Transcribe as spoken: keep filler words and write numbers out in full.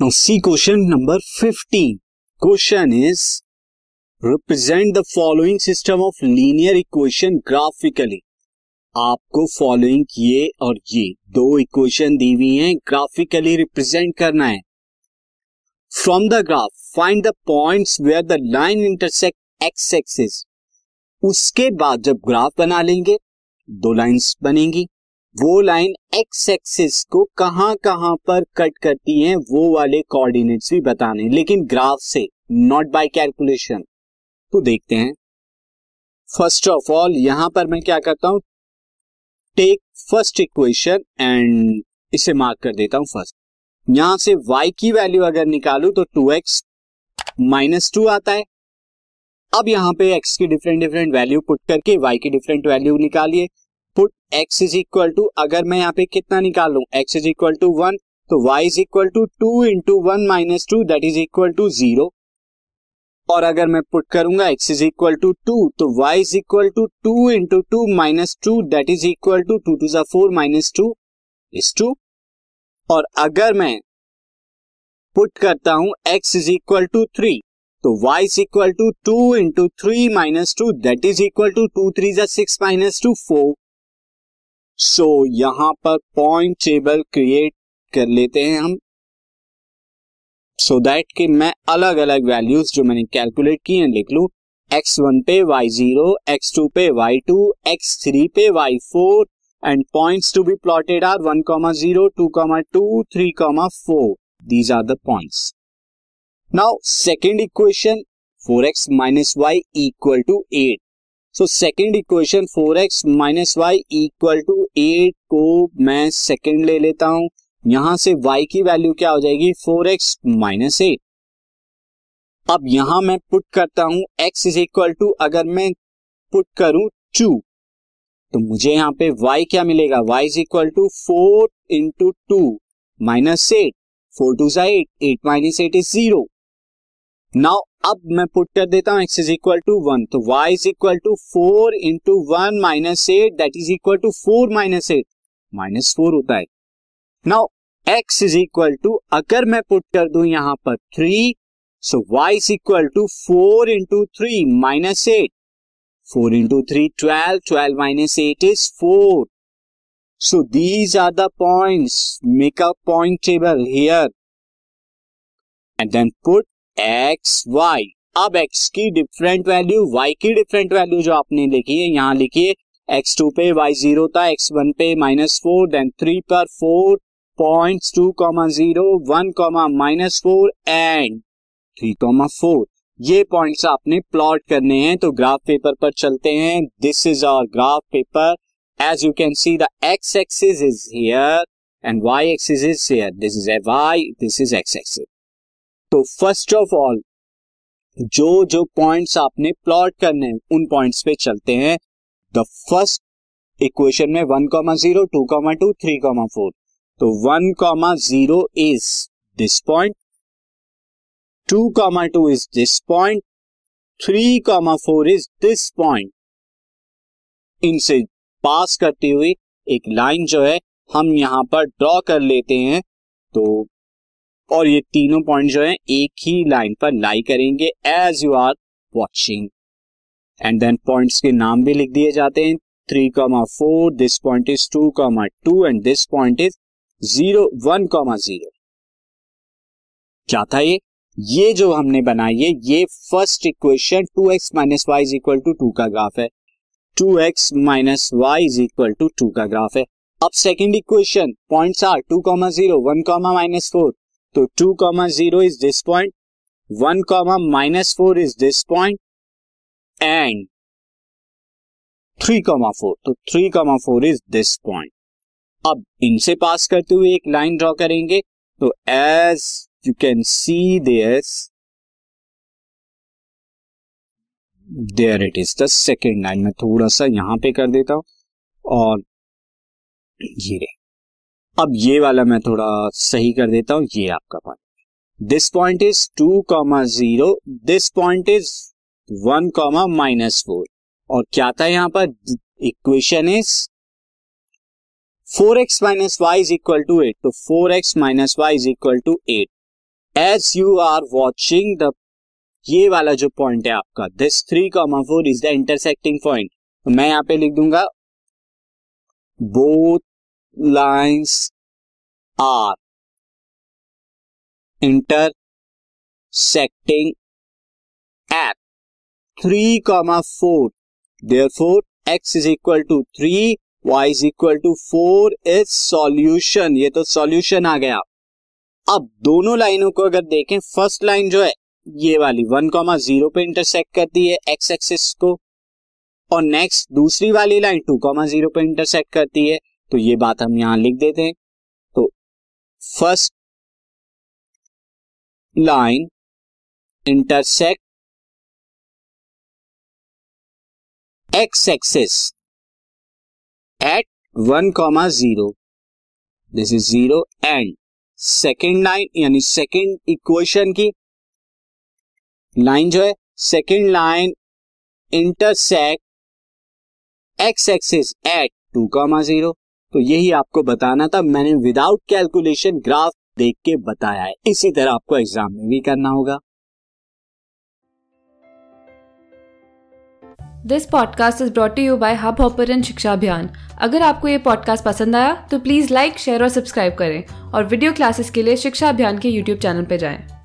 Now see question number fifteen. Question is represent the following system of linear equation graphically. आपको following ये और ये दो equation दी हुई हैं, ग्राफिकली रिप्रेजेंट करना है. From the graph find the points where the line intersect x axis. उसके बाद जब ग्राफ बना लेंगे, दो लाइंस बनेंगी, वो लाइन एक्स एक्सिस को कहां कहां पर कट करती है वो वाले कोऑर्डिनेट्स भी बताने, लेकिन ग्राफ से, नॉट बाय कैलकुलेशन. तो देखते हैं. फर्स्ट ऑफ ऑल यहां पर मैं क्या करता हूं, टेक फर्स्ट इक्वेशन एंड इसे मार्क कर देता हूं फर्स्ट. यहां से y की वैल्यू अगर निकालू तो टू एक्स माइनस टू आता है. अब यहां पे x की डिफरेंट डिफरेंट वैल्यू पुट करके y की डिफरेंट वैल्यू निकालिए. Put x is equal to, अगर मैं यहाँ पे कितना निकालू, x is equal to one, तो y is equal to two into one minus two, that is equal to zero. और अगर मैं पुट करूंगा x is equal to two, तो y is equal to two into two minus two, that is equal to to to the four minus two is two. और अगर मैं put करता हूं x is equal to three, तो y is equal to two into three minus two, that is equal to two three ज six minus two, four. So यहां पर point table create कर लेते हैं हम, सो so दैट कि मैं अलग अलग वैल्यूज जो मैंने कैलकुलेट की हैं लिख लूं. एक्स वन पे वाई ज़ीरो, एक्स टू पे वाई टू, एक्स थ्री पे y four, and points to be plotted are one, zero, two, two, three, four. These are the points. Now second equation four x minus y equal to eight. So second equation four x minus y equal to eight को मैं second ले लेता हूं. यहां से y की value क्या हो जाएगी, फोर एक्स माइनस एट. अब यहां मैं पुट करता हूं x इज इक्वल टू, अगर मैं पुट करूं टू, तो मुझे यहां पे y क्या मिलेगा, y is equal to four into two minus eight, four two सा eight, eight minus eight is zero. Now अब मैं पुट कर देता हूं x is equal to one, तो y is equal to four into one minus eight, that is equal to four minus eight, minus four होता है. Now x is equal to, अगर मैं पुट कर दूं यहां पर three, so y is equal to four into three minus eight, four into three twelve, twelve minus eight is four. So these are the points. Make a point table here and then put x y. अब x की different value, y की different value जो आपने लिखी है यहां लिखिए. X two पे वाई ज़ीरो था, एक्स वन पे माइनस फोर, देन थ्री पर four, points two, zero, one, minus four and three, four. ये पॉइंट्स आपने प्लॉट करने हैं. तो ग्राफ पेपर पर चलते हैं. This is our graph paper. As you can see the x axis is here and y axis is here. This is y, this is x axis. तो first of all जो जो points आपने plot करने हैं उन points पे चलते हैं. द फर्स्ट इक्वेशन में one, zero, two, two, three, four. तो one, zero is this point, two, two is this point, three, four is this point. इनसे पास करती हुई एक लाइन जो है हम यहां पर ड्रॉ कर लेते हैं. तो और ये तीनों पॉइंट जो है एक ही लाइन पर लाई करेंगे as you are watching. And then points के नाम भी लिख दिए जाते हैं. Three, four, this point is two, two and this point is zero, one, zero. क्या था ये ये जो हमने बनाई है, ये first equation two x minus y is equal to two का ग्राफ है. Two x minus y is equal to two का ग्राफ है. अब second equation points are two, zero, one, minus four. तो two, zero is this point, one, minus four is this point and three, four. तो three, four is this point. अब इनसे पास करते हुए एक लाइन ड्रॉ करेंगे. तो as you can see this, there it is the second line. मैं थोड़ा सा यहां पे कर देता हूं और ये रहे. अब ये वाला मैं थोड़ा सही कर देता हूं. ये आपका point, this point is two, zero, this point is one, minus four. और क्या था यहां पर, equation is four x minus y is equal to eight. तो four x minus y is equal to eight. As you are watching the, ये वाला जो point है आपका this three comma four is the intersecting point, मैं यहाँ पे लिख दूंगा both lines are intersecting at three comma four, therefore x is equal to three y is equal to four is solution. ये तो सॉल्यूशन आ गया। अब दोनों लाइनों को अगर देखें, फर्स्ट लाइन जो है ये वाली वन कॉमा जीरो पे इंटरसेक्ट करती है एक्स एक्सिस को, और नेक्स्ट दूसरी वाली लाइन टू कॉमा जीरो पे इंटरसेक्ट करती है, तो ये बात हम यहां लिख देते हैं। तो first line intersect x axis at one comma zero, this is zero, and second line यानी सेकेंड इक्वेशन की लाइन जो है second line intersect x axis at two comma zero. तो यही आपको बताना था, मैंने विदाउट कैलकुलेशन ग्राफ देख के बताया है, इसी तरह आपको एग्जाम में भी करना होगा। This podcast is brought to you by Hub Hopper and Shiksha Abhiyan. अगर आपको ये पॉडकास्ट पसंद आया तो प्लीज लाइक, शेयर और सब्सक्राइब करें, और वीडियो क्लासेस के लिए शिक्षा अभियान के यूट्यूब चैनल पर जाएं।